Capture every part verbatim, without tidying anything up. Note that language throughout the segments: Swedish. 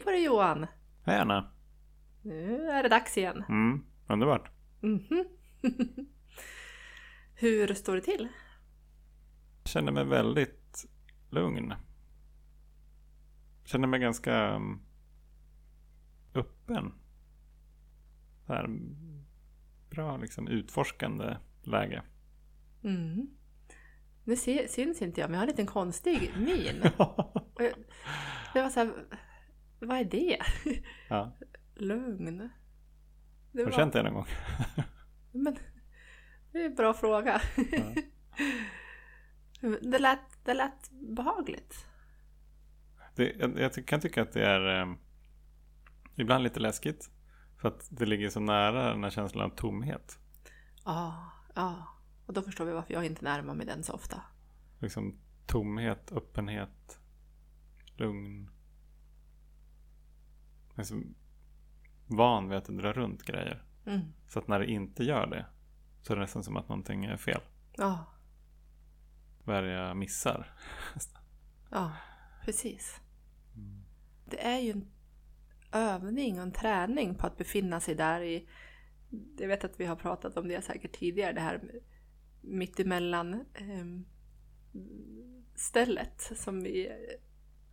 Erik var det Johan. Hej Anna. Nu är det dags igen. Mm, underbart. Mm-hmm. Hur står det till? Jag känner mig väldigt lugn. Jag känner mig ganska öppen. Det här bra liksom utforskande läge. Mm. Nu syns inte jag, men jag har en liten konstig min. jag, jag var så här, vad är det? Ja. Lugn. Det har du känt det någon gång? Men, det är en bra fråga. Ja. det, lät, det lät behagligt. Det, jag, jag kan tycka att det är eh, ibland lite läskigt. För att det ligger så nära den här känslan av tomhet. Ja, ah, ja. Ah. Och då förstår vi varför jag inte närmar mig den så ofta. Liksom tomhet, öppenhet, lugn. Liksom van vid att dra runt grejer. Mm. Så att när det inte gör det så är det nästan som att någonting är fel. Ja. Vad är det jag missar? Ja, precis. Mm. Det är ju en övning och en träning på att befinna sig där i... Jag vet att vi har pratat om det säkert tidigare, det här mittemellan eh, stället som vi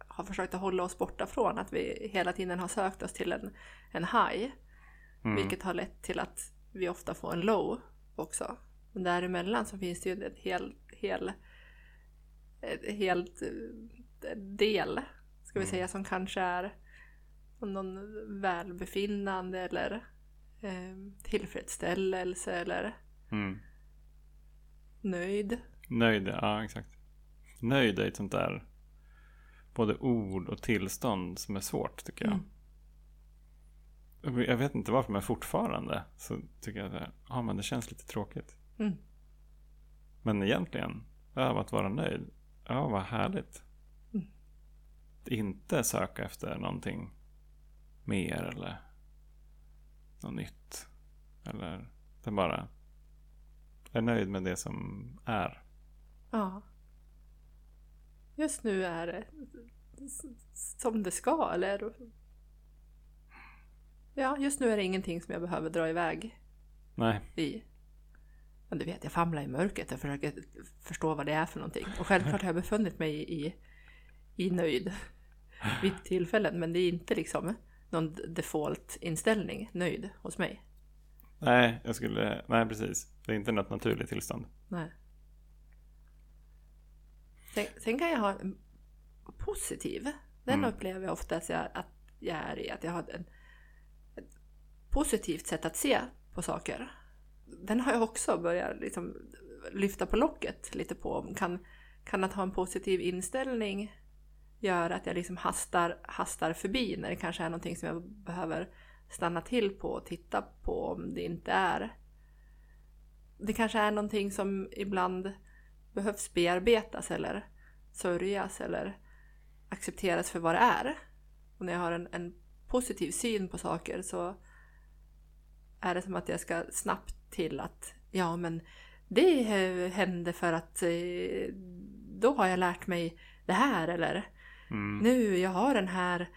har försökt att hålla oss borta från, att vi hela tiden har sökt oss till en, en high, mm. vilket har lett till att vi ofta får en low också. Men däremellan så finns det ju ett helt, helt, ett helt del, ska vi mm. säga, som kanske är någon välbefinnande eller eh, tillfredsställelse eller mm. nöjd. Nöjd, ja exakt. Nöjd är ett sånt där både ord och tillstånd som är svårt, tycker jag. Mm. Jag vet inte varför, men fortfarande så tycker jag att ja, men det känns lite tråkigt. Mm. Men egentligen, öva att vara nöjd. Ja, vad härligt. Mm. Att inte söka efter någonting mer eller något nytt. Eller det bara... Jag är nöjd med det som är. Ja. Just nu är det som det ska, eller? Ja, just nu är det ingenting som jag behöver dra iväg. Nej. I. Men du vet, jag famlar i mörkret. Jag försöker förstå vad det är för någonting. Och självklart har jag befunnit mig i, i, i nöjd vid tillfällen. Men det är inte liksom någon default-inställning nöjd hos mig. Nej, jag skulle... Nej, precis. Det är inte något naturligt tillstånd. Nej. Sen, sen kan jag ha en positiv. Den mm. upplever jag ofta att jag, att jag är i. Att jag har en, ett positivt sätt att se på saker. Den har jag också börjat liksom lyfta på locket lite på. Kan, kan att ha en positiv inställning göra att jag liksom hastar, hastar förbi när det kanske är någonting som jag behöver... stanna till på och titta på om det inte är. Det kanske är någonting som ibland behövs bearbetas eller sörjas eller accepteras för vad det är. Och när jag har en, en positiv syn på saker så är det som att jag ska snabbt till att ja, men det hände för att då har jag lärt mig det här eller mm. nu jag har den här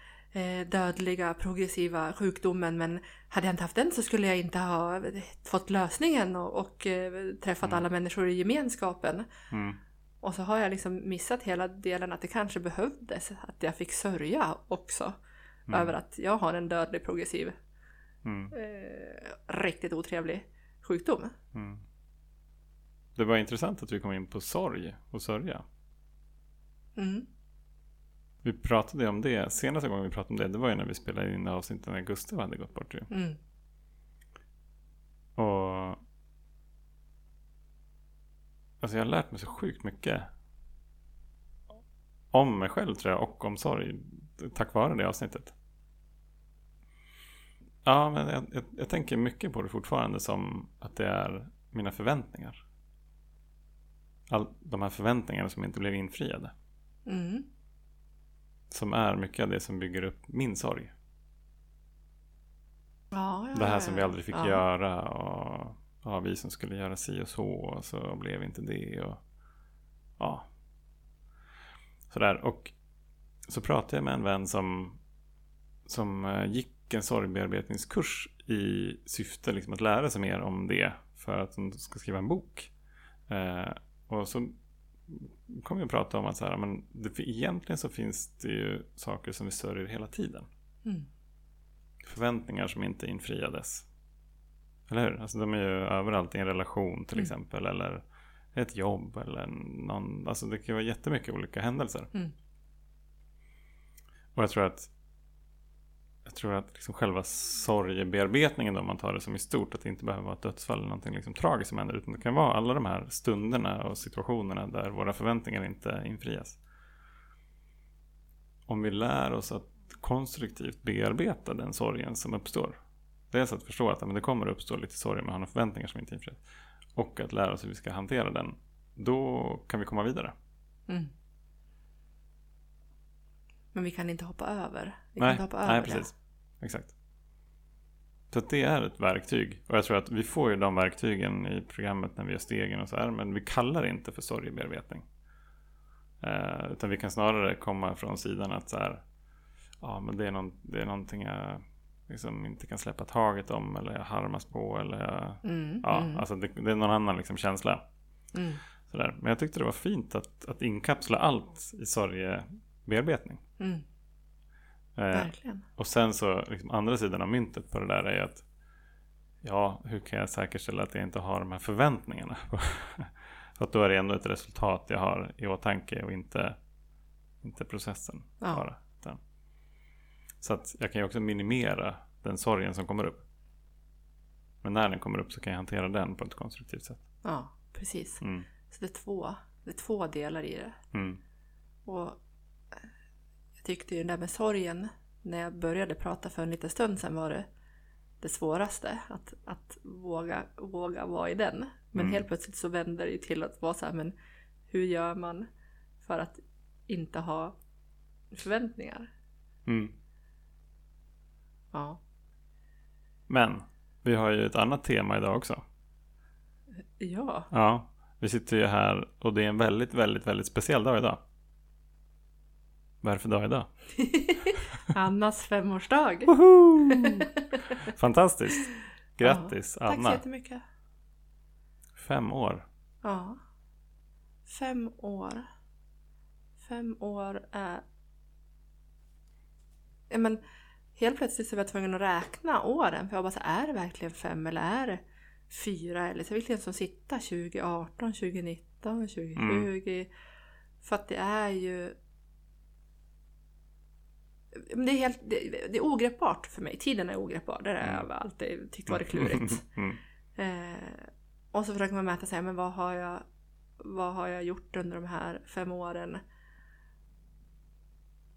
dödliga, progressiva sjukdomen, men hade jag inte haft den så skulle jag inte ha fått lösningen och, och träffat mm. alla människor i gemenskapen. Mm. Och så har jag liksom missat hela delen att det kanske behövdes att jag fick sörja också mm. över att jag har en dödlig, progressiv mm. eh, riktigt otrevlig sjukdom. Mm. Det var intressant att vi kom in på sorg och sörja. Mm. Vi pratade om det, senaste gången vi pratade om det, det var ju när vi spelade in avsnittet när Gustav hade gått bort ju. Mm. Och alltså jag har lärt mig så sjukt mycket om mig själv tror jag och om sorg tack vare det avsnittet. Ja, men jag, jag, jag tänker mycket på det fortfarande som att det är mina förväntningar. All, de här förväntningarna som inte blev infriade. Mm. Som är mycket av det som bygger upp min sorg. Ja, ja, det här som vi aldrig fick ja. göra. Och ja, vi som skulle göra si och så. Och så blev inte det. Och, ja. Sådär. Och så pratade jag med en vän som som gick en sorgbearbetningskurs i syfte liksom att lära sig mer om det för att de ska skriva en bok. Eh, och så kom vi att prata om att så här, men det, egentligen så finns det ju saker som vi sörjer hela tiden. Mm. Förväntningar som inte infriades. Eller hur? Alltså de är ju överallt i en relation till mm. exempel, eller ett jobb eller någon, alltså det kan vara jättemycket olika händelser. Mm. Och jag tror att jag tror att liksom själva sorgebearbetningen då, om man tar det som i stort, att det inte behöver vara ett dödsfall eller någonting liksom tragiskt som händer, utan det kan vara alla de här stunderna och situationerna där våra förväntningar inte infrias. Om vi lär oss att konstruktivt bearbeta den sorgen som uppstår, dels att förstå att men det kommer att uppstå lite sorg, men har några förväntningar som inte infrias, och att lära oss hur vi ska hantera den, då kan vi komma vidare. Mm. Men vi kan inte hoppa över. Vi nej, kan inte hoppa nej, över precis. Det. Exakt. Så att det är ett verktyg. Och jag tror att vi får ju de verktygen i programmet när vi gör stegen och så här. Men vi kallar det inte för sorgebearbetning. Eh, utan vi kan snarare komma från sidan att så här, ja, men det är, någon, det är någonting jag liksom inte kan släppa taget om. Eller jag harmas på. Eller jag, mm, ja, mm. Alltså det, det är någon annan liksom känsla. Mm. Så där. Men jag tyckte det var fint att, att inkapsla allt i sorge. Bearbetning. Mm. Eh, och sen så liksom, andra sidan av myntet på det där är att ja, hur kan jag säkerställa att jag inte har de här förväntningarna? För att då är det ändå ett resultat jag har i åtanke och inte, inte processen. Ja. Bara, utan. Så att jag kan ju också minimera den sorgen som kommer upp. Men när den kommer upp så kan jag hantera den på ett konstruktivt sätt. Ja, precis. Mm. Så det är, två, det är två delar i det. Mm. Och jag tyckte ju det där med sorgen, när jag började prata för en liten stund sen, var det det svåraste att, att våga, våga vara i den. Men mm. helt plötsligt så vänder det ju till att vara så här, men hur gör man för att inte ha förväntningar? Mm. Ja. Men vi har ju ett annat tema idag också. Ja. Ja, vi sitter ju här och det är en väldigt, väldigt, väldigt speciell dag idag. Varför dag idag? Annas femårsdag. Fantastiskt. Grattis, ja, tack Anna. Tack så jättemycket. Fem år. Ja. Fem år. Fem år är... Ja, men helt plötsligt så var jag tvungen att räkna åren. För jag bara så, är det verkligen fem eller är det fyra? Eller så vilken som sitter tjugo arton, tjugonitton, tjugotjugo. Mm. För att det är ju... Det är, helt, det, det är ogreppbart för mig. Tiden är ogreppbar. Det har jag alltid tyckt var det klurigt. Mm. Eh, och så försöker man mäta sig. Men vad har, jag, vad har jag gjort under de här fem åren?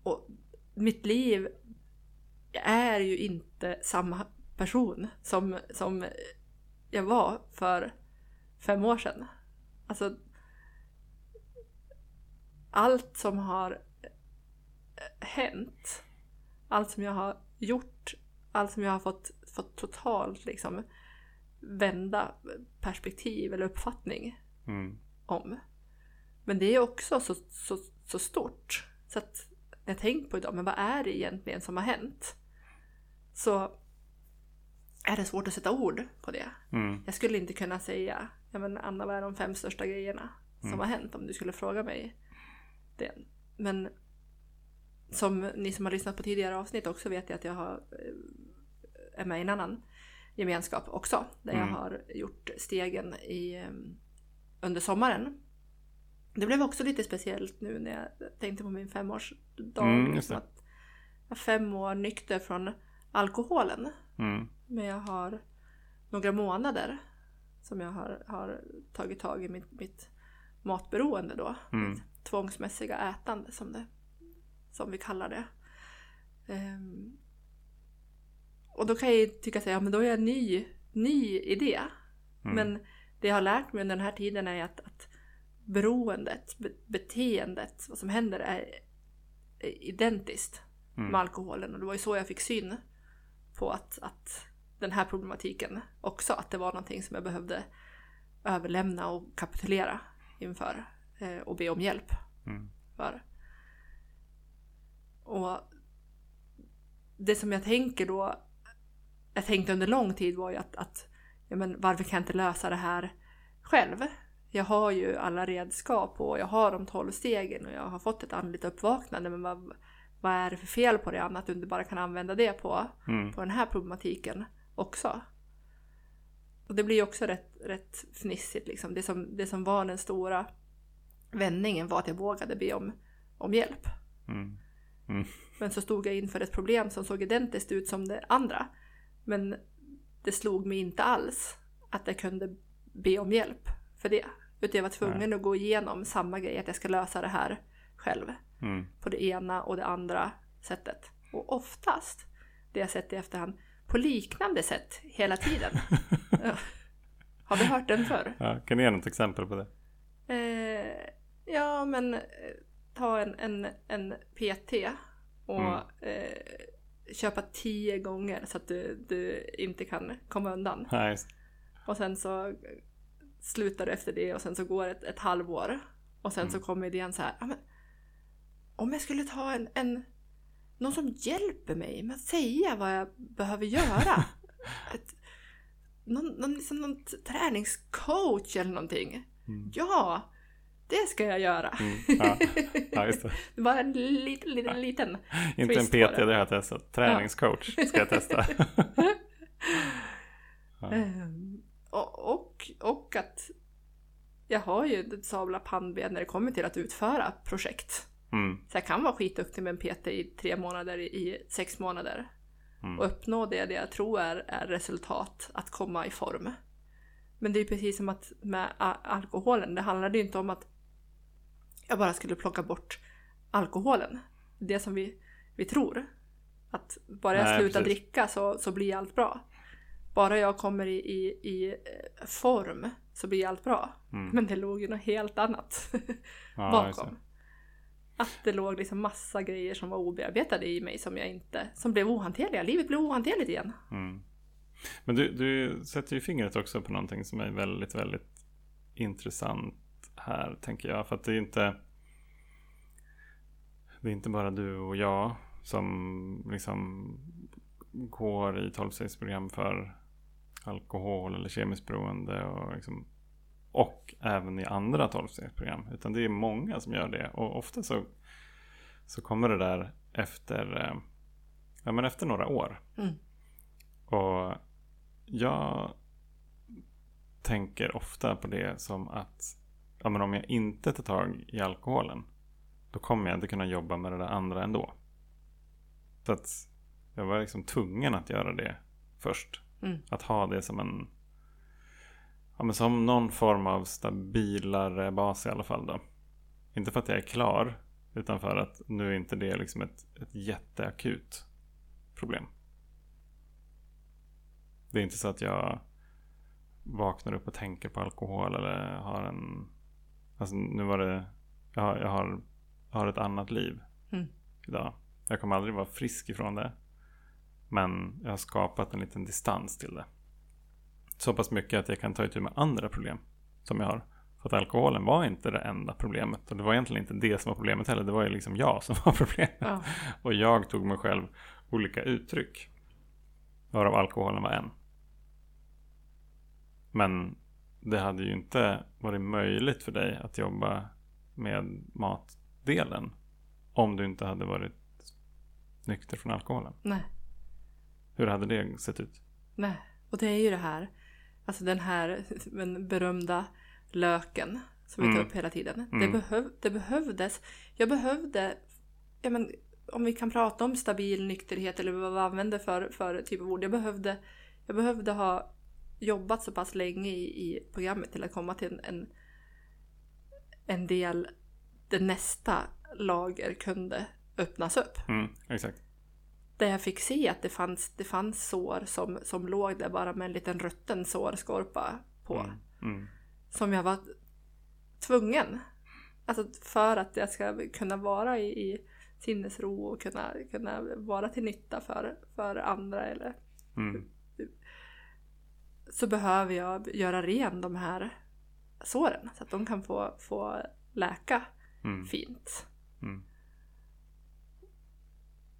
Och mitt liv. Jag är ju inte samma person som, som jag var för fem år sedan. Alltså. Allt som har hänt, allt som jag har gjort, allt som jag har fått, fått totalt liksom vända perspektiv eller uppfattning mm. om. Men det är också så, så, så stort så att jag tänkt på idag, men vad är det egentligen som har hänt? Så är det svårt att sätta ord på det. Mm. Jag skulle inte kunna säga, ja men Anna, vad är de fem största grejerna som mm. har hänt om du skulle fråga mig det. Men som ni som har lyssnat på tidigare avsnitt också vet jag att jag har, är med i en annan gemenskap också. Där mm. jag har gjort stegen i, under sommaren. Det blev också lite speciellt nu när jag tänkte på min femårsdag. Mm, liksom att jag fem år nykter från alkoholen. Mm. Men jag har några månader som jag har, har tagit tag i mitt, mitt matberoende då. Mm. Mitt tvångsmässiga ätande som det som vi kallar det. Um, och då kan jag ju tycka att ja, men då är jag en ny, ny idé. Mm. Men det jag har lärt mig under den här tiden är att, att beroendet, be- beteendet, vad som händer är identiskt mm. med alkoholen. Och det var ju så jag fick syn på att, att den här problematiken också, att det var någonting som jag behövde överlämna och kapitulera inför eh, och be om hjälp mm. för. Och det som jag tänker då, jag tänkte under lång tid var ju att, att ja, men varför kan jag inte lösa det här själv? Jag har ju alla redskap och jag har de tolv stegen och jag har fått ett andligt uppvaknande, men vad, vad är det för fel på det, att du inte bara kan använda det på, mm. på den här problematiken också? Och det blir ju också rätt, rätt fnissigt liksom. Det som, det som var den stora vändningen var att jag vågade be om, om hjälp. Mm. Mm. Men så stod jag inför ett problem som såg identiskt ut som det andra. Men det slog mig inte alls att jag kunde be om hjälp för det. Utan jag var tvungen Nej. att gå igenom samma grej, att jag ska lösa det här själv. Mm. På det ena och det andra sättet. Och oftast, det jag sett i efterhand, på liknande sätt hela tiden. Ja. Har du hört den förr? Ja, kan du ge något exempel på det? Eh, ja, men ta en, en, en P T och mm. eh, köpa tio gånger så att du, du inte kan komma undan. Nice. Och sen så slutar du efter det och sen så går ett, ett halvår. Och sen mm. så kommer idén så här, ja, men, om jag skulle ta en... en någon som hjälper mig med att säga vad jag behöver göra. Ett, någon, någon, liksom någon träningscoach eller någonting. Mm. Ja, det ska jag göra. Mm. Ja. Ja, just det. Det var en liten, liten, liten inte en P T, det har jag testat. Träningscoach ja. ska jag testa. ja. och, och, och att jag har ju ett sabla pannben när det kommer till att utföra projekt. Mm. Så jag kan vara skitduktig med en P T i tre månader, i sex månader. Mm. Och uppnå det, det jag tror är, är resultat, att komma i form. Men det är precis som att med alkoholen, det handlade ju inte om att jag bara skulle plocka bort alkoholen. Det som vi, vi tror. Att bara jag Nej, slutar precis. dricka så, så blir allt bra. Bara jag kommer i, i, i form så blir allt bra. Mm. Men det låg ju något helt annat ja, bakom. Att det låg liksom massa grejer som var obearbetade i mig som jag inte, som blev ohanterliga. Livet blev ohanterligt igen. Mm. Men du, du sätter ju fingret också på någonting som är väldigt, väldigt intressant här, tänker jag. För att det är inte, det är inte bara du och jag som liksom går i tolv-stegsprogram för alkohol eller kemiskt beroende och liksom... Och även i andra tolv-stegsprogram. Utan det är många som gör det. Och ofta så, så kommer det där efter, ja, men efter några år. Mm. Och jag tänker ofta på det som att ja, men om jag inte tar tag i alkoholen, då kommer jag inte kunna jobba med det där andra ändå. Så att jag var liksom tvungen att göra det först. Mm. Att ha det som en... Ja, men som någon form av stabilare bas i alla fall då. Inte för att jag är klar, utan för att nu är inte det liksom ett, ett jätteakut problem. Det är inte så att jag vaknar upp och tänker på alkohol eller har en... Alltså nu var det... Jag har, jag har, jag har ett annat liv mm. idag. Jag kommer aldrig vara frisk ifrån det. Men jag har skapat en liten distans till det. Så pass mycket att jag kan ta itu med andra problem som jag har. För att alkoholen var inte det enda problemet. Och det var egentligen inte det som var problemet heller. Det var ju liksom jag som var problemet. Ja. Och jag tog mig själv olika uttryck. Varav alkoholen var en. Men det hade ju inte varit möjligt för dig att jobba med matdelen. Om du inte hade varit nykter från alkoholen. Nej. Hur hade det sett ut? Nej. Och det är ju det här... Alltså den här den berömda löken som vi tar mm. upp hela tiden. Mm. Det, behöv, det behövdes. Jag behövde, ja, men, om vi kan prata om stabil nykterhet eller vad vi använder för, för typ av ord. Jag behövde, jag behövde ha jobbat så pass länge i, i programmet till att komma till en, en, en del där nästa lager kunde öppnas upp. Mm, exakt. Där jag fick se att det fanns, det fanns sår som, som låg där bara med en liten rutten sårskorpa på. Mm, mm. Som jag var tvungen. Alltså för att jag ska kunna vara i, i sinnesro och kunna, kunna vara till nytta för, för andra. Eller, mm. Så behöver jag göra ren de här såren. Så att de kan få, få läka mm. fint. Mm.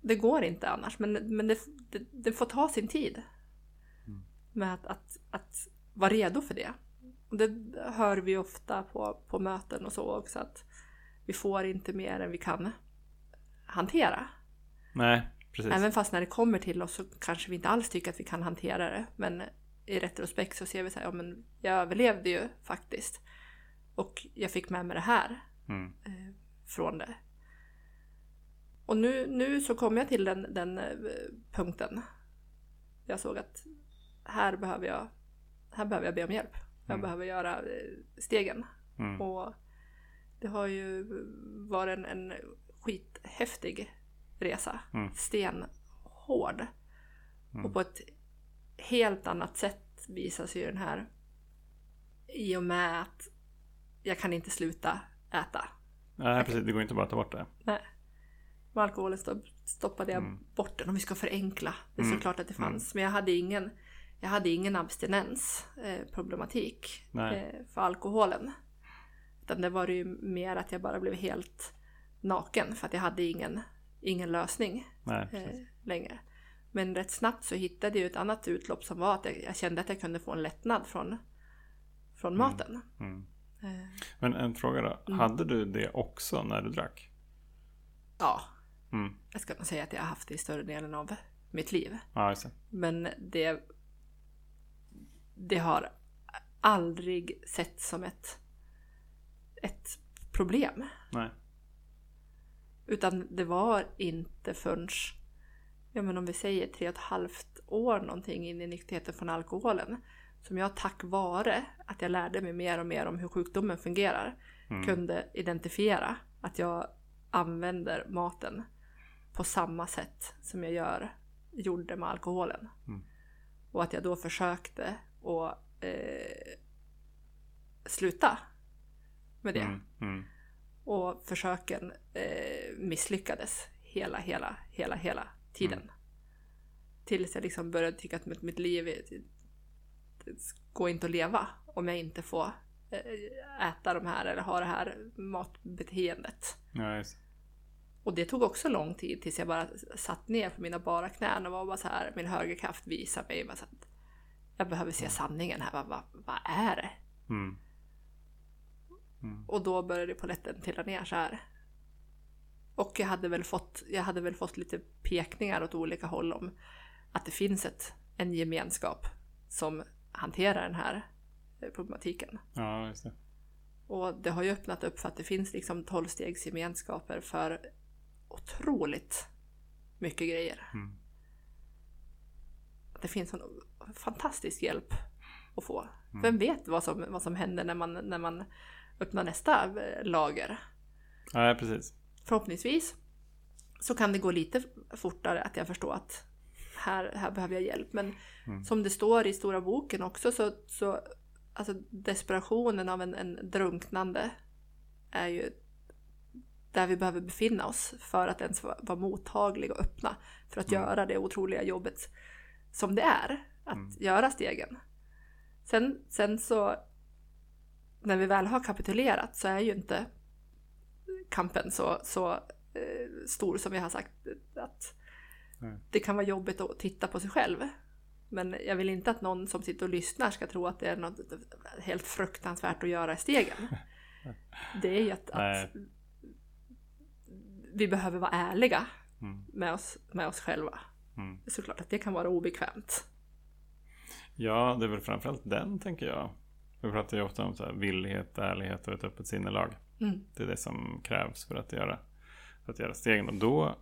det går inte annars. Men, men det, det, det får ta sin tid. Mm. Med att, att, att vara redo för det. Och det hör vi ofta på, på möten och så också. Att vi får inte mer än vi kan hantera. Nej, precis. Även fast när det kommer till oss så kanske vi inte alls tycker att vi kan hantera det. Men i retrospekt så ser vi så här, ja men jag överlevde ju faktiskt. Och jag fick med mig det här mm. eh, från det. Och nu, nu så kom jag till den, den punkten. Jag såg att här behöver jag, här behöver jag be om hjälp. Jag mm. behöver göra stegen. Mm. Och det har ju varit en, en skithäftig resa. Mm. Stenhård. Mm. Och på ett helt annat sätt visas ju den här. I och med att jag kan inte sluta äta. Nej, precis. Det går inte bara att ta bort det. Nej. Med alkoholen stoppade jag mm. bort den. Om vi ska förenkla. Det är mm. såklart att det fanns. Mm. Men jag hade ingen, jag hade ingen abstinens eh, problematik eh, för alkoholen. Utan det var ju mer att jag bara blev helt naken. För att jag hade ingen, ingen lösning Nej, eh, längre. Men rätt snabbt så hittade jag ett annat utlopp som var att jag, jag kände att jag kunde få en lättnad från, från mm. maten. Mm. Eh. Men en fråga då. Mm. Hade du det också när du drack? Ja. Mm. Jag ska nog säga att jag har haft det i större delen av mitt liv. Ja, just det. Men det, det har aldrig sett som ett, ett problem. Nej. Utan det var inte förrän, ja men om vi säger tre och ett halvt år någonting in i nykterheten från alkoholen, som jag tack vare att jag lärde mig mer och mer om hur sjukdomen fungerar mm. kunde identifiera att jag använder maten på samma sätt som jag gör, gjorde med alkoholen. Mm. Och att jag då försökte att eh, sluta med det. Mm. Mm. Och försöken eh, misslyckades hela, hela, hela, hela tiden. Mm. Tills jag liksom började tycka att mitt, mitt liv det går inte att leva om jag inte får eh, äta de här eller ha det här matbeteendet. Nice. Och det tog också lång tid tills jag bara satt ner på mina bara knän och var bara så här, min högerkraft visar mig bara så att jag behöver se sanningen här, vad, vad, vad är det? Mm. Mm. Och då började poletten trilla ner så här. Och jag hade väl fått, jag hade väl fått lite pekningar åt olika håll om att det finns ett, en gemenskap som hanterar den här problematiken. Ja, just det. Och det har ju öppnat upp för att det finns liksom tolvstegsgemenskaper för otroligt mycket grejer. Mm. Det finns en fantastisk hjälp att få. Mm. Vem vet vad som, vad som händer när man, när man öppnar nästa lager? Ja, precis. Förhoppningsvis så kan det gå lite fortare att jag förstår att här, här behöver jag hjälp. Men mm. som det står i stora boken också så... så alltså desperationen av en, en drunknande är ju där vi behöver befinna oss för att ens vara mottaglig och öppna för att mm. göra det otroliga jobbet som det är att mm. göra stegen. Sen, sen så när vi väl har kapitulerat så är ju inte kampen så, så eh, stor som vi har sagt att mm. det kan vara jobbigt att titta på sig själv. Men jag vill inte att någon som sitter och lyssnar ska tro att det är något helt fruktansvärt att göra i stegen. Det är ju att, att vi behöver vara ärliga mm. med oss, med oss själva. Mm. Såklart att det kan vara obekvämt. Ja, det är väl framförallt den, tänker jag. Vi pratar ju ofta om så här, villighet, ärlighet och ett öppet sinnelag. Mm. Det är det som krävs för att göra, för att göra stegen. Och då,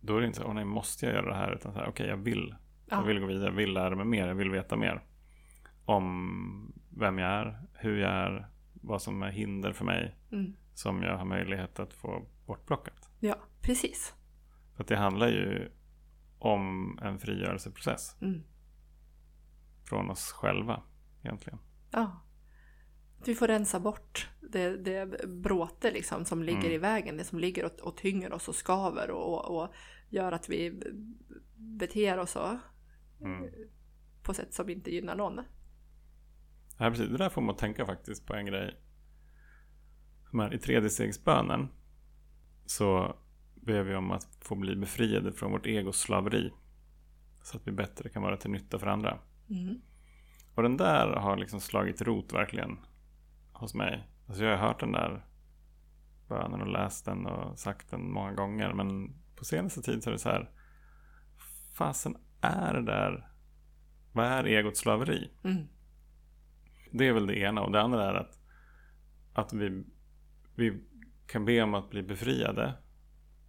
då är det inte så här, åh nej, måste jag göra det här? Utan så här, okej, okay, jag vill. Jag vill gå vidare, vill lära mig mer, jag vill veta mer om vem jag är, hur jag är, vad som är hinder för mig mm. som jag har möjlighet att få bortplockat. Ja, precis. För att det handlar ju om en frigörelseprocess mm. från oss själva egentligen. Ja, vi får rensa bort det, det bråte liksom som ligger mm. i vägen, det som ligger och, och tynger oss och skaver och, och gör att vi beter oss så. Mm. På sätt som inte gynnar någon. Ja, precis. Det där får man tänka faktiskt på en grej. I tredje stegsbönen så ber vi om att få bli befriade från vårt egoslaveri, så att vi bättre kan vara till nytta för andra. Mm. Och den där har liksom slagit rot verkligen hos mig. Alltså jag har hört den där bönen och läst den och sagt den många gånger, men på senaste tid så är det så här, fasen är det där, vad är egots slaveri? Mm. Det är väl det ena, och det andra är att, att vi, vi kan be om att bli befriade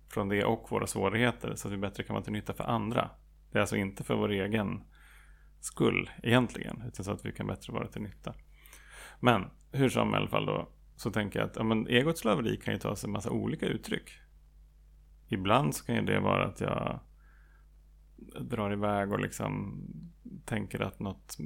från det och våra svårigheter, så att vi bättre kan vara till nytta för andra. Det är alltså inte för vår egen skull egentligen, utan så att vi kan bättre vara till nytta. Men hur som i alla fall då, så tänker jag att ja, men egots slaveri kan ju ta sig en massa olika uttryck. Ibland så kan ju det vara att jag drar iväg och liksom tänker att något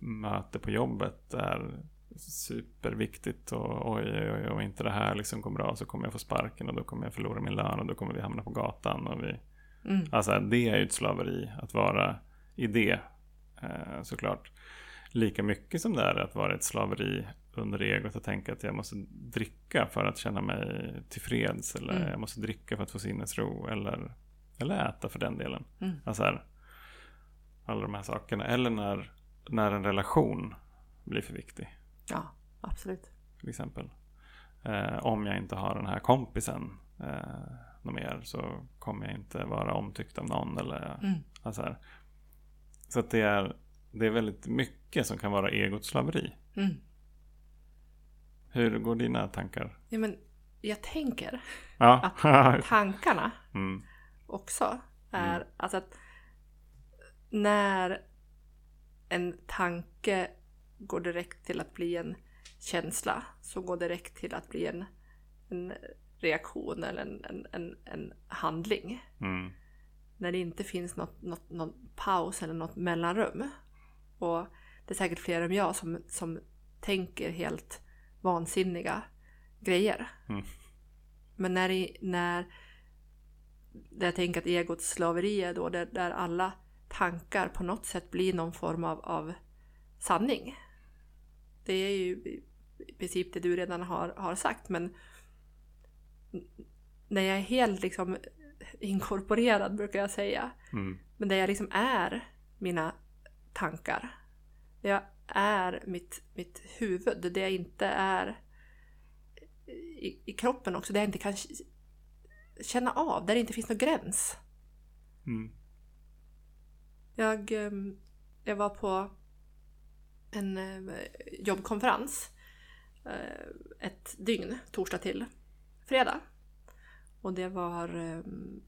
möte på jobbet är superviktigt, och oj, oj, oj, om inte det här liksom går bra så kommer jag få sparken, och då kommer jag förlora min lön, och då kommer vi hamna på gatan. Och vi... Mm. Alltså det är ju ett slaveri att vara i det, eh, såklart. Lika mycket som det är att vara ett slaveri under egot att tänka att jag måste dricka för att känna mig tillfreds, eller mm. jag måste dricka för att få sinnesro, eller, eller äta för den delen. Mm. Alltså här, alla de här sakerna. Eller när, när en relation blir för viktig. Ja, absolut. Till exempel. Eh, om jag inte har den här kompisen eh, någon mer, så kommer jag inte vara omtyckt av någon. Eller, mm. alltså här. Så att det är, det är väldigt mycket som kan vara egots slaveri. Mm. Hur går dina tankar? Ja, men jag tänker ja. att tankarna mm. också är mm. alltså att när en tanke går direkt till att bli en känsla, så går direkt till att bli en, en reaktion eller en, en, en, en handling. Mm. När det inte finns något, något, någon paus eller något mellanrum. Och det är säkert fler än jag som, som tänker helt vansinniga grejer. Mm. Men när, i, när jag tänker att egots slaveri är då, där, där alla tankar på något sätt blir någon form av, av sanning. Det är ju i princip det du redan har, har sagt, men när jag är helt liksom inkorporerad, brukar jag säga. Mm. Men där jag liksom är mina tankar. Där jag är mitt, mitt huvud. Där jag inte är i, i kroppen också. Där jag inte kan känna av. Där det inte finns någon gräns. Mm. Jag, jag var på en jobbkonferens ett dygn, torsdag till fredag. Och det var um,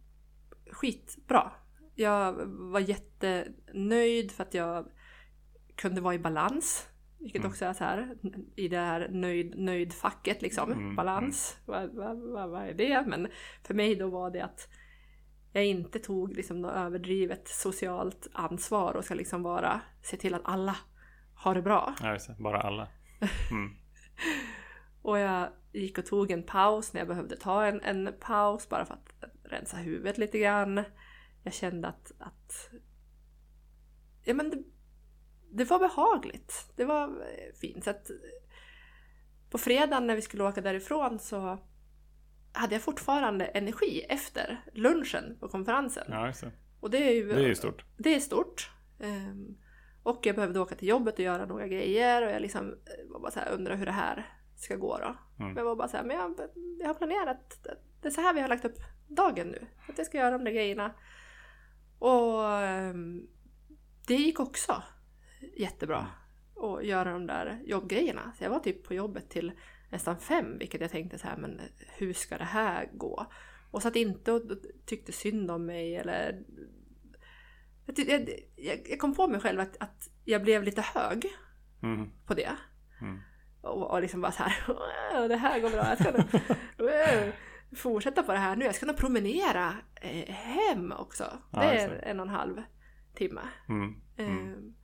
skitbra. Jag var jättenöjd för att jag kunde vara i balans. Vilket mm. också är så här, i det här nöjd, nöjdfacket liksom. Mm. Balans, mm. Vad, vad, vad, vad är det? Men för mig då var det att jag inte tog liksom något överdrivet socialt ansvar och ska liksom bara se till att alla har det bra. Ja, just det. Bara alla. Mm. Och jag gick och tog en paus när jag behövde ta en, en paus. Bara för att rensa huvudet lite grann. Jag kände att... att ja, men det, det var behagligt. Det var fint. Så att på fredagen när vi skulle åka därifrån så hade jag fortfarande energi efter lunchen på konferensen. Ja, just det. Och det är ju, det är ju stort. Det är stort. Um, och jag behövde åka till jobbet och göra några grejer. Och jag liksom var bara så här, undrar hur det här... ska gå då. Mm. Jag var bara så här, men jag, jag har planerat, det är så här vi har lagt upp dagen nu. Att jag ska göra de där grejerna. Och det gick också jättebra att göra de där jobbgrejerna. Så jag var typ på jobbet till nästan fem, vilket jag tänkte så här, men hur ska det här gå? Och så att inte och tyckte synd om mig eller... Jag, jag, jag kom på mig själv att, att jag blev lite hög mm. på det. Mm. Och liksom bara så här, det här går bra, jag ska nu fortsätta på det här nu, jag ska nog promenera hem också, det är en och en halv timme. Mm. Mm.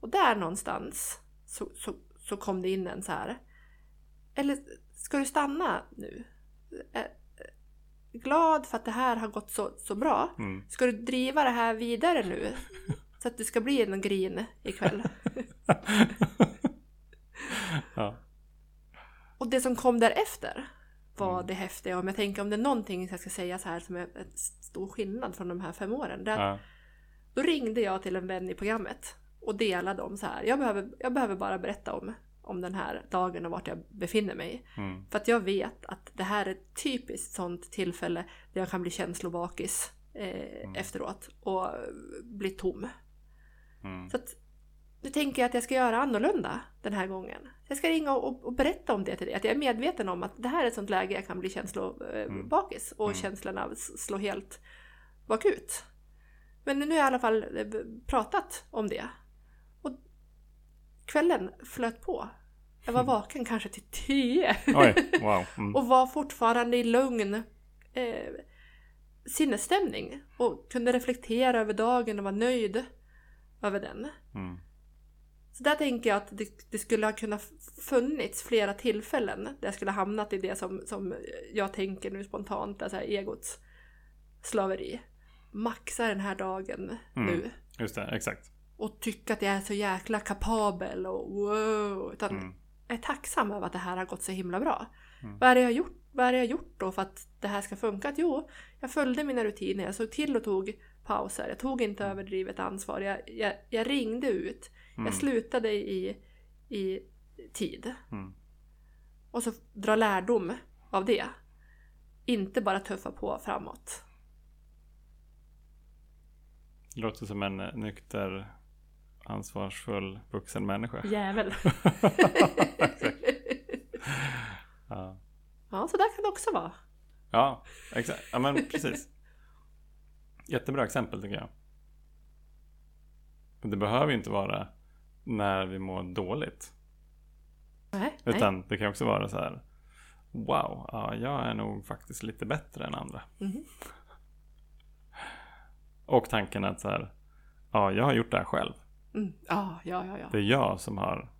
Och där någonstans så, så, så kom det in en så här, eller ska du stanna nu? Glad för att det här har gått så, så bra, mm. ska du driva det här vidare nu så att du ska bli en grin ikväll? Ja. Och det som kom därefter var mm. det häftiga. Om jag tänker om det är någonting jag ska säga så här som är en stor skillnad från de här fem åren. Där, ja. Då ringde jag till en vän i programmet och delade om så här. Jag behöver, jag behöver bara berätta om, om den här dagen och vart jag befinner mig. Mm. För att jag vet att det här är ett typiskt sånt tillfälle där jag kan bli känslobakis eh, mm. efteråt och bli tom. Mm. Så att nu tänker jag att jag ska göra annorlunda den här gången. Jag ska ringa och, och berätta om det till dig. Att jag är medveten om att det här är ett sånt läge jag kan bli känslobakis. Och mm. känslorna slår helt bakut. Men nu har jag i alla fall pratat om det. Och kvällen flöt på. Jag var vaken kanske till tio. Oj, wow. Mm. Och var fortfarande i lugn eh, sinnesstämning. Och kunde reflektera över dagen och var nöjd över den. Mm. Så där tänker jag att det, det skulle ha kunnat funnits flera tillfällen där jag skulle ha hamnat i det som, som jag tänker nu spontant, alltså egots slaveri. Maxa den här dagen mm. nu. Just det, exakt. Och tycka att jag är så jäkla kapabel och wow. Utan mm. jag är tacksam över att det här har gått så himla bra. Mm. Vad är det jag har gjort? Vad är det jag gjort då för att det här ska funka? Att jo, jag följde mina rutiner. Jag såg till och tog pauser. Jag tog inte överdrivet ansvar. Jag, jag, jag ringde ut. Mm. Jag slutade i, i tid. Mm. Och så dra lärdom av det. Inte bara tuffa på framåt. Det låter som en nykter, ansvarsfull vuxen människa. Jävel. ja. ja, så där kan det också vara. Ja, exakt. Ja, men precis. Jättebra exempel tycker jag. Men det behöver ju inte vara när vi mår dåligt. Nej, Utan nej. Det kan också vara så här. Wow, ja, jag är nog faktiskt lite bättre än andra. Mm. Och tanken att så här, ja, jag har gjort det här själv. Mm. Ah, ja, ja, ja. Det är jag som har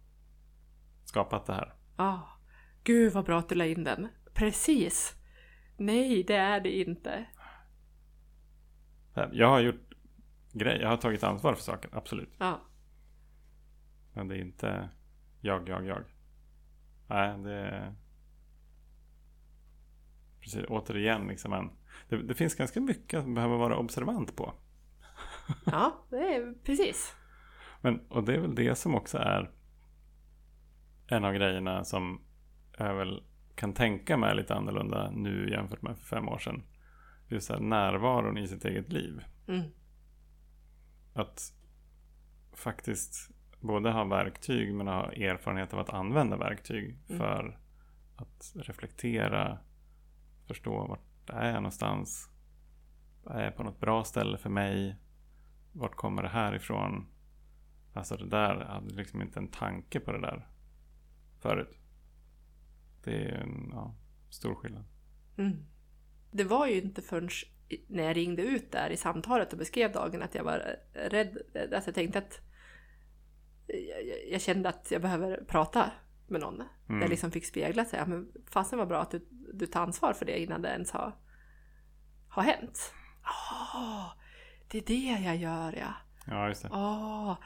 skapat det här. Ah. Gud vad bra att du la in den. Precis. Nej, det är det inte. Jag har gjort grejer. Jag har tagit ansvar för saken, absolut. Ja. Men det är inte jag, jag, jag. Nej, det är... Precis, återigen liksom en... Det, det finns ganska mycket som behöver vara observant på. Ja, det är precis. Men, och det är väl det som också är en av grejerna som jag väl kan tänka mig lite annorlunda nu jämfört med för fem år sedan. Just här, närvaron i sitt eget liv. Mm. Att faktiskt både ha verktyg men ha erfarenhet av att använda verktyg mm. för att reflektera, förstå vart är jag någonstans, är jag på något bra ställe för mig, vart kommer det här ifrån? Alltså det där, jag hade liksom inte en tanke på det där förut. Det är en ja, stor skillnad. Mm. Det var ju inte förrän när jag ringde ut där i samtalet och beskrev dagen att jag var rädd. Alltså jag tänkte att jag, jag kände att jag behöver prata med någon. Mm. Jag liksom fick spegla sig. Ja, men fasen var bra att du, du tar ansvar för det innan det ens har, har hänt. Åh, det är det jag gör, ja. Ja, just det. Åh,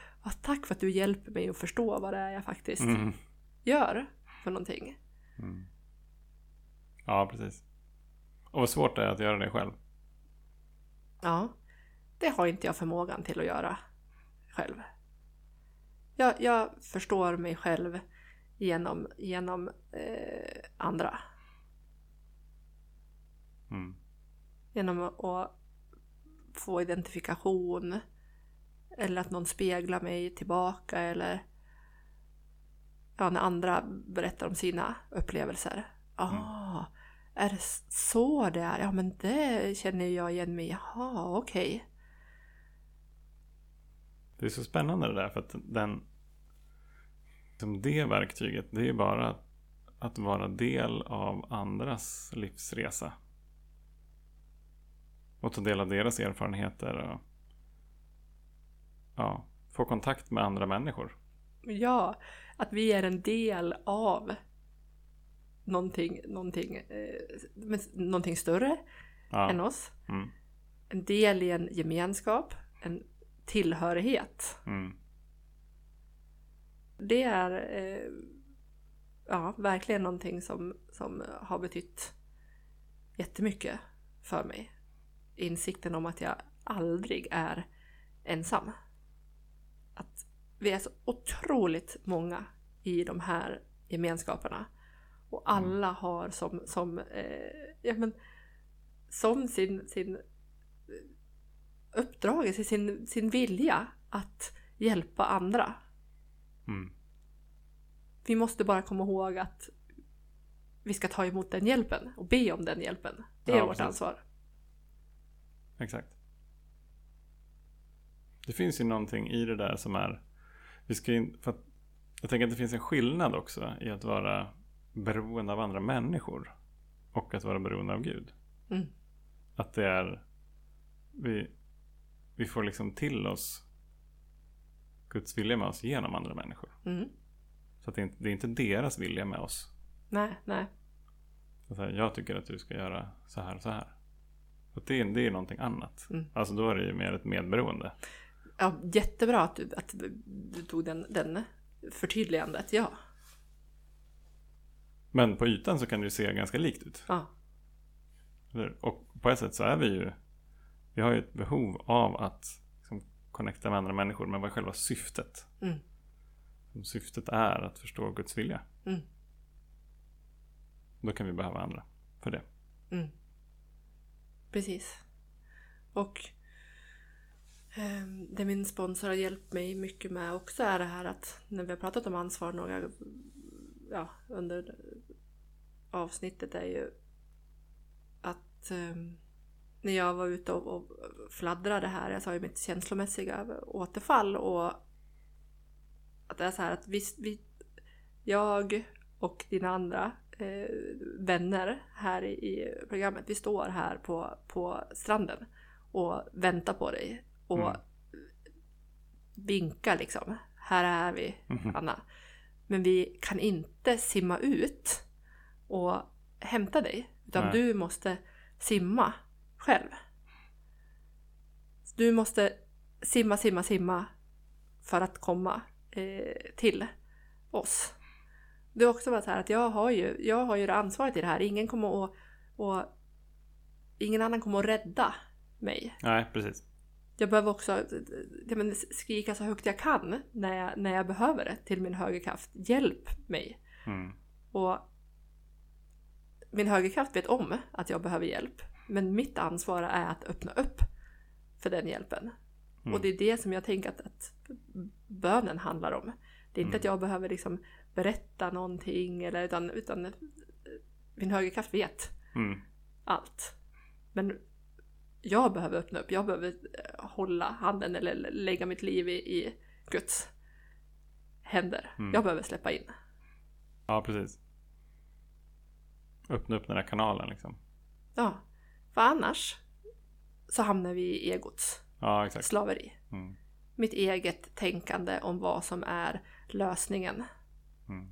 tack för att du hjälper mig att förstå vad det är jag faktiskt mm. gör för någonting. Mm. Ja, precis. Och vad svårt det är att göra det själv. Ja, det har inte jag förmågan till att göra själv. Jag, jag förstår mig själv genom, genom eh, andra. Mm. Genom att få identifikation eller att någon speglar mig tillbaka eller ja, när andra berättar om sina upplevelser. Ah, mm. Är det så det är? Ja, men det känner jag igen mig. Jaha, okej. Okay. Det är så spännande det där. För att den, liksom det verktyget, det är ju bara att, att vara del av andras livsresa. Och ta del av deras erfarenheter. Och, ja, få kontakt med andra människor. Ja, att vi är en del av... Någonting, någonting, eh, någonting större ja. Än oss. Mm. En del i en gemenskap. En tillhörighet. Mm. Det är eh, ja, verkligen någonting som, som har betytt jättemycket för mig. Insikten om att jag aldrig är ensam. Att vi är så otroligt många i de här gemenskaperna. Och alla har som, som, eh, ja, men, som sin, sin uppdrag, sin, sin vilja att hjälpa andra. Mm. Vi måste bara komma ihåg att vi ska ta emot den hjälpen och be om den hjälpen. Det är ja, vårt exakt. ansvar. Exakt. Det finns ju någonting i det där som är... Vi ska in, för att, jag tänker att det finns en skillnad också i att vara beroende av andra människor och att vara beroende av Gud. Mm. Att det är... Vi, vi får liksom till oss Guds vilja med oss genom andra människor. Mm. Så att det, är inte, det är inte deras vilja med oss. Nej, nej. Så här, jag tycker att du ska göra så här och så här. Och det, det är någonting annat. Mm. Alltså då är det ju mer ett medberoende. Ja, jättebra att du, att du tog den, den förtydligandet, ja. Men på ytan så kan det ju se ganska likt ut. Ja. Och på ett sätt så är vi ju, vi har ju ett behov av att liksom connecta med andra människor. Men vad är själva syftet? Mm. Syftet är att förstå Guds vilja. Mm. Då kan vi behöva andra för det. Mm. Precis. Och eh, det min sponsor har hjälpt mig mycket med också är det här att när vi har pratat om ansvar några, ja, under avsnittet är ju att eh, när jag var ute och, och fladdrade här, jag sa ju mitt känslomässiga återfall och att det är så här att vi, vi, jag och dina andra eh, vänner här i, i programmet, vi står här på, på stranden och väntar på dig och mm. vinkar liksom. Här är vi, Anna. Men vi kan inte simma ut och hämta dig, utan Nej. du måste simma själv. Du måste simma, simma, simma för att komma till oss. Det är också bara så här att jag har ju jag har ju det ansvaret i det här. Ingen kommer att och ingen annan kommer att rädda mig. Nej, precis. Jag behöver också jag men, skrika så högt jag kan när jag, när jag behöver det till min högerkraft. Hjälp mig. Mm. Och min högerkraft vet om att jag behöver hjälp, men mitt ansvar är att öppna upp för den hjälpen. Mm. Och det är det som jag tänker att, att bönen handlar om. Det är inte mm. att jag behöver liksom berätta någonting. Eller, utan, utan min högerkraft vet mm. allt. Men jag behöver öppna upp. Jag behöver hålla handen eller lägga mitt liv i, i Guds händer. Mm. Jag behöver släppa in. Ja, precis. Öppna upp den här kanalen liksom. Ja, för annars så hamnar vi i egots. Ja, exakt. Slaveri. Mm. Mitt eget tänkande om vad som är lösningen. Mm.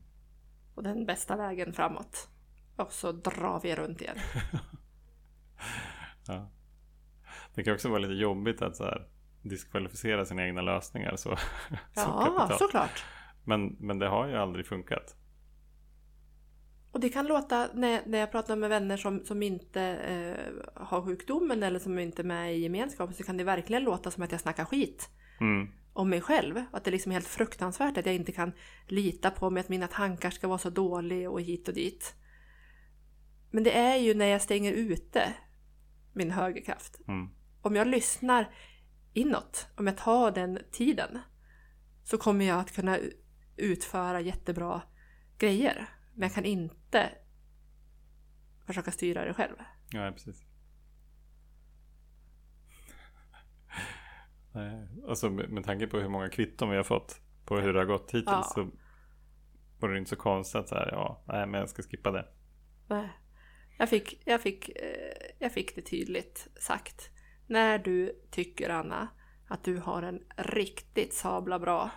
Och den bästa vägen framåt. Och så drar vi runt igen. Ja. Det kan också vara lite jobbigt att så här diskvalificera sina egna lösningar. Så, ja, så såklart. Men, men det har ju aldrig funkat. Och det kan låta, när, när jag pratar med vänner som, som inte eh, har sjukdomen eller som inte är med i gemenskapen, så kan det verkligen låta som att jag snackar skit mm. om mig själv. Att det är liksom helt fruktansvärt att jag inte kan lita på mig, att mina tankar ska vara så dåliga och hit och dit. Men det är ju när jag stänger ute min högerkraft. Mm. Om jag lyssnar inåt, om jag tar den tiden, så kommer jag att kunna utföra jättebra grejer. Men jag kan inte försöka styra det själv. Ja, precis. Alltså med tanke på hur många kvitton vi har fått på hur det har gått hittills, ja. Så var det inte så konstigt att säga, ja, nej, men jag ska skippa det. Nej. Jag fick, jag fick, jag fick det tydligt sagt. När du tycker, Anna, att du har en riktigt sabla bra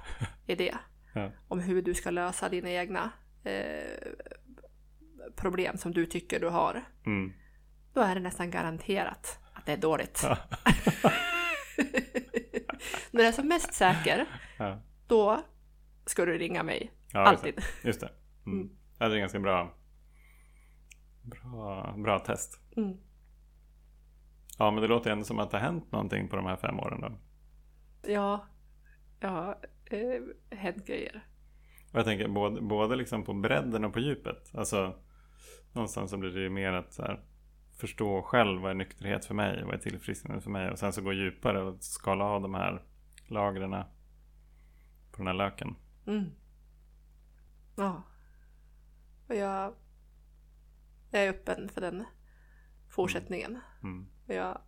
idé ja. om hur du ska lösa dina egna Eh, problem som du tycker du har, mm. då är det nästan garanterat att det är dåligt. Ja. När jag är som mest säker, ja. då ska du ringa mig. Ja, alltid. Just det. Just det. Mm. Mm. Det är en ganska bra bra, bra test. Mm. Ja, men det låter ändå som att det har hänt någonting på de här fem åren då. Ja, ja, eh, hänt grejer. Och jag tänker både, både liksom på bredden och på djupet. Alltså, någonstans så blir det ju mer att så här, förstå själv vad är nykterhet för mig, vad är tillfrisknande för mig. Och sen så gå djupare och skala av de här lagren på den här löken. Mm. Ja. Och jag, jag är öppen för den fortsättningen. Mm. Och jag,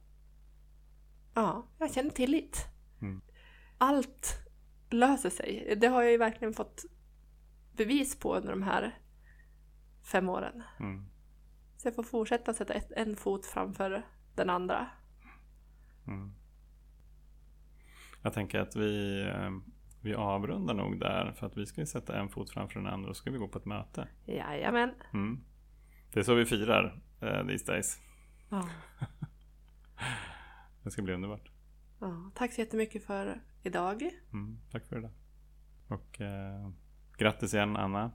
ja, jag känner tillit. Mm. Allt löser sig. Det har jag ju verkligen fått bevis på under de här fem åren. Mm. Så jag får fortsätta sätta ett, en fot framför den andra. Mm. Jag tänker att vi, vi avrundar nog där. För att vi ska sätta en fot framför den andra. Och så ska vi gå på ett möte. Jajamän. Mm. Det är så vi firar uh, these days. Ja. Det ska bli underbart. Ja, tack så jättemycket för idag. Mm, tack för idag. Och uh, grattis igen, Anna.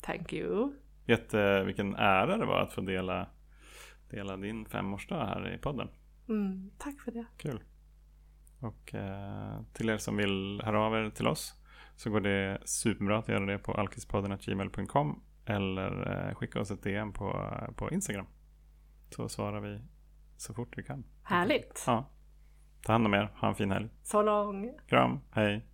Thank you. Jätte, vilken ära det var att få dela, dela din femårsdag här i podden. Mm, tack för det. Kul. Och eh, till er som vill höra av er till oss så går det superbra att göra det på alkispodden at gmail dot com eller eh, skicka oss ett D M på, på Instagram. Så svarar vi så fort vi kan. Härligt. Ja. Ta hand om er. Ha en fin helg. Så lång. Kram. Hej.